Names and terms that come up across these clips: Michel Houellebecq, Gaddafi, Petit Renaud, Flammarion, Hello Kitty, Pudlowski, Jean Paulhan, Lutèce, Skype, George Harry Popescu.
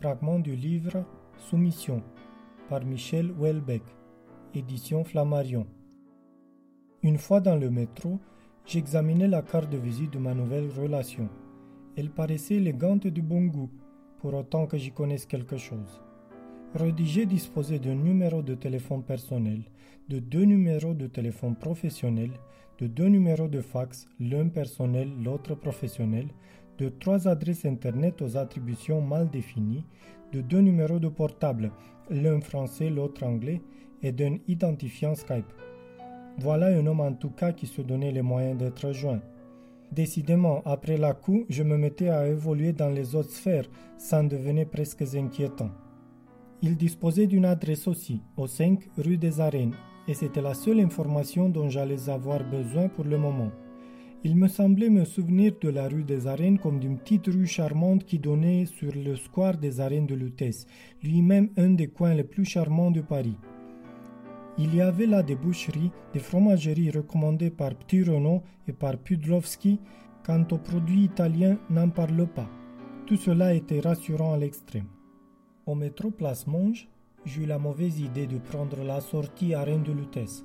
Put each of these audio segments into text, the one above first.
Fragment du livre Soumission par Michel Houellebecq, édition Flammarion. Une fois dans le métro, j'examinais la carte de visite de ma nouvelle relation. Elle paraissait élégante et de bon goût, pour autant que j'y connaisse quelque chose. Rédigée disposait d'un numéro de téléphone personnel, de deux numéros de téléphone professionnel, de deux numéros de fax, l'un personnel, l'autre professionnel, de trois adresses Internet aux attributions mal définies, de deux numéros de portable, l'un français, l'autre anglais, et d'un identifiant Skype. Voilà un homme en tout cas qui se donnait les moyens d'être joint. Décidément, après la coup, je me mettais à évoluer dans les autres sphères, ça en devenait presque inquiétant. Il disposait d'une adresse aussi, au 5 rue des Arènes, et c'était la seule information dont j'allais avoir besoin pour le moment. Il me semblait me souvenir de la rue des Arènes comme d'une petite rue charmante qui donnait sur le square des Arènes de Lutèce, lui-même un des coins les plus charmants de Paris. Il y avait là des boucheries, des fromageries recommandées par Petit Renaud et par Pudlowski. Quant aux produits italiens, n'en parle pas. Tout cela était rassurant à l'extrême. Au métro Place Monge, j'eus la mauvaise idée de prendre la sortie Arène de Lutèce.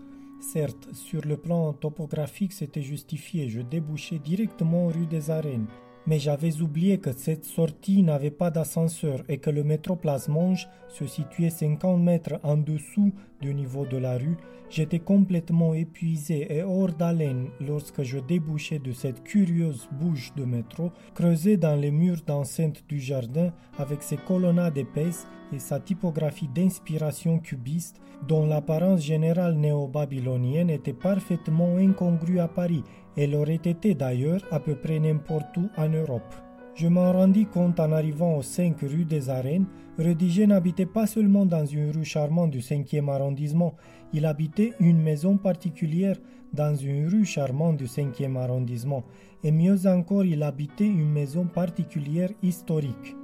Certes, sur le plan topographique, c'était justifié, je débouchais directement rue des Arènes. Mais j'avais oublié que cette sortie n'avait pas d'ascenseur et que le métro Place Monge se situait 50 mètres en dessous du niveau de la rue. J'étais complètement épuisé et hors d'haleine lorsque je débouchais de cette curieuse bouche de métro, creusée dans les murs d'enceinte du jardin avec ses colonnades épaisses et sa typographie d'inspiration cubiste dont l'apparence générale néo-babylonienne était parfaitement incongrue à Paris et l'aurait été d'ailleurs à peu près n'importe où en Europe. Je m'en rendis compte en arrivant aux 5 rues des Arènes. Rédigé n'habitait pas seulement dans une rue charmante du 5e arrondissement, il habitait une maison particulière dans une rue charmante du 5e arrondissement, et mieux encore, il habitait une maison particulière historique.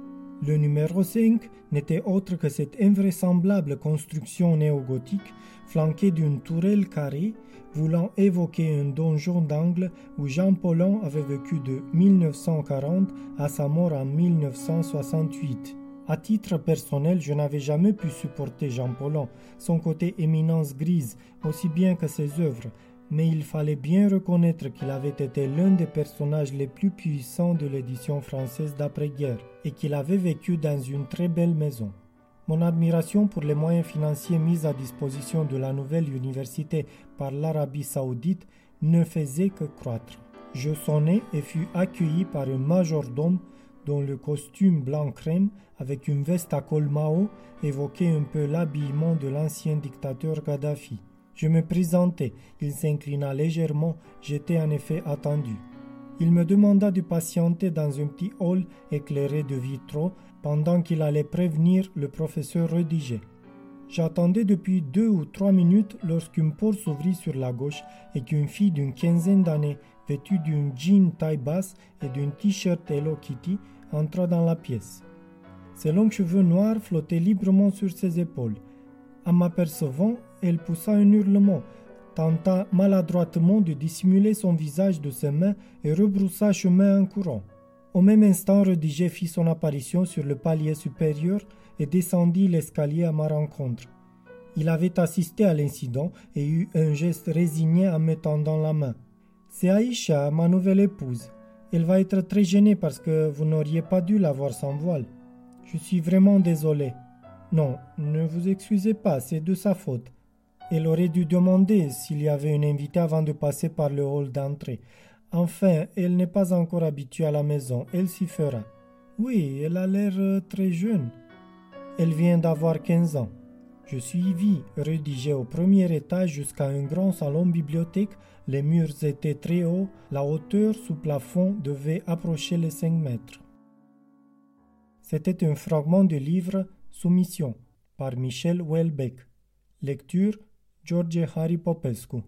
Le numéro 5 n'était autre que cette invraisemblable construction néo-gothique, flanquée d'une tourelle carrée, voulant évoquer un donjon d'angle où Jean Paulhan avait vécu de 1940 à sa mort en 1968. À titre personnel, je n'avais jamais pu supporter Jean Paulhan, son côté éminence grise, aussi bien que ses œuvres, mais il fallait bien reconnaître qu'il avait été l'un des personnages les plus puissants de l'édition française d'après-guerre et qu'il avait vécu dans une très belle maison. Mon admiration pour les moyens financiers mis à disposition de la nouvelle université par l'Arabie saoudite ne faisait que croître. Je sonnai et fus accueilli par un majordome dont le costume blanc crème avec une veste à col Mao évoquait un peu l'habillement de l'ancien dictateur Gaddafi. Je me présentai, il s'inclina légèrement, j'étais en effet attendu. Il me demanda de patienter dans un petit hall éclairé de vitraux pendant qu'il allait prévenir le professeur Rédigé. J'attendais depuis 2 ou 3 minutes lorsqu'une porte s'ouvrit sur la gauche et qu'une fille d'une quinzaine d'années, vêtue d'une jean taille basse et d'un t-shirt Hello Kitty, entra dans la pièce. Ses longs cheveux noirs flottaient librement sur ses épaules. En m'apercevant, elle poussa un hurlement, tenta maladroitement de dissimuler son visage de ses mains et rebroussa chemin en courant. Au même instant, Rédigé fit son apparition sur le palier supérieur et descendit l'escalier à ma rencontre. Il avait assisté à l'incident et eut un geste résigné en me tendant la main. « C'est Aïcha, ma nouvelle épouse. Elle va être très gênée parce que vous n'auriez pas dû la voir sans voile. Je suis vraiment désolé. Non, ne vous excusez pas, c'est de sa faute. » Elle aurait dû demander s'il y avait une invitée avant de passer par le hall d'entrée. Enfin, elle n'est pas encore habituée à la maison, elle s'y fera. Oui, elle a l'air très jeune. Elle vient d'avoir 15 ans. Je suivis, Rédigé au premier étage jusqu'à un grand salon bibliothèque. Les murs étaient très hauts, la hauteur sous plafond devait approcher les 5 mètres. C'était un fragment du livre « Soumission » par Michel Houellebecq. Lecture George Harry Popescu.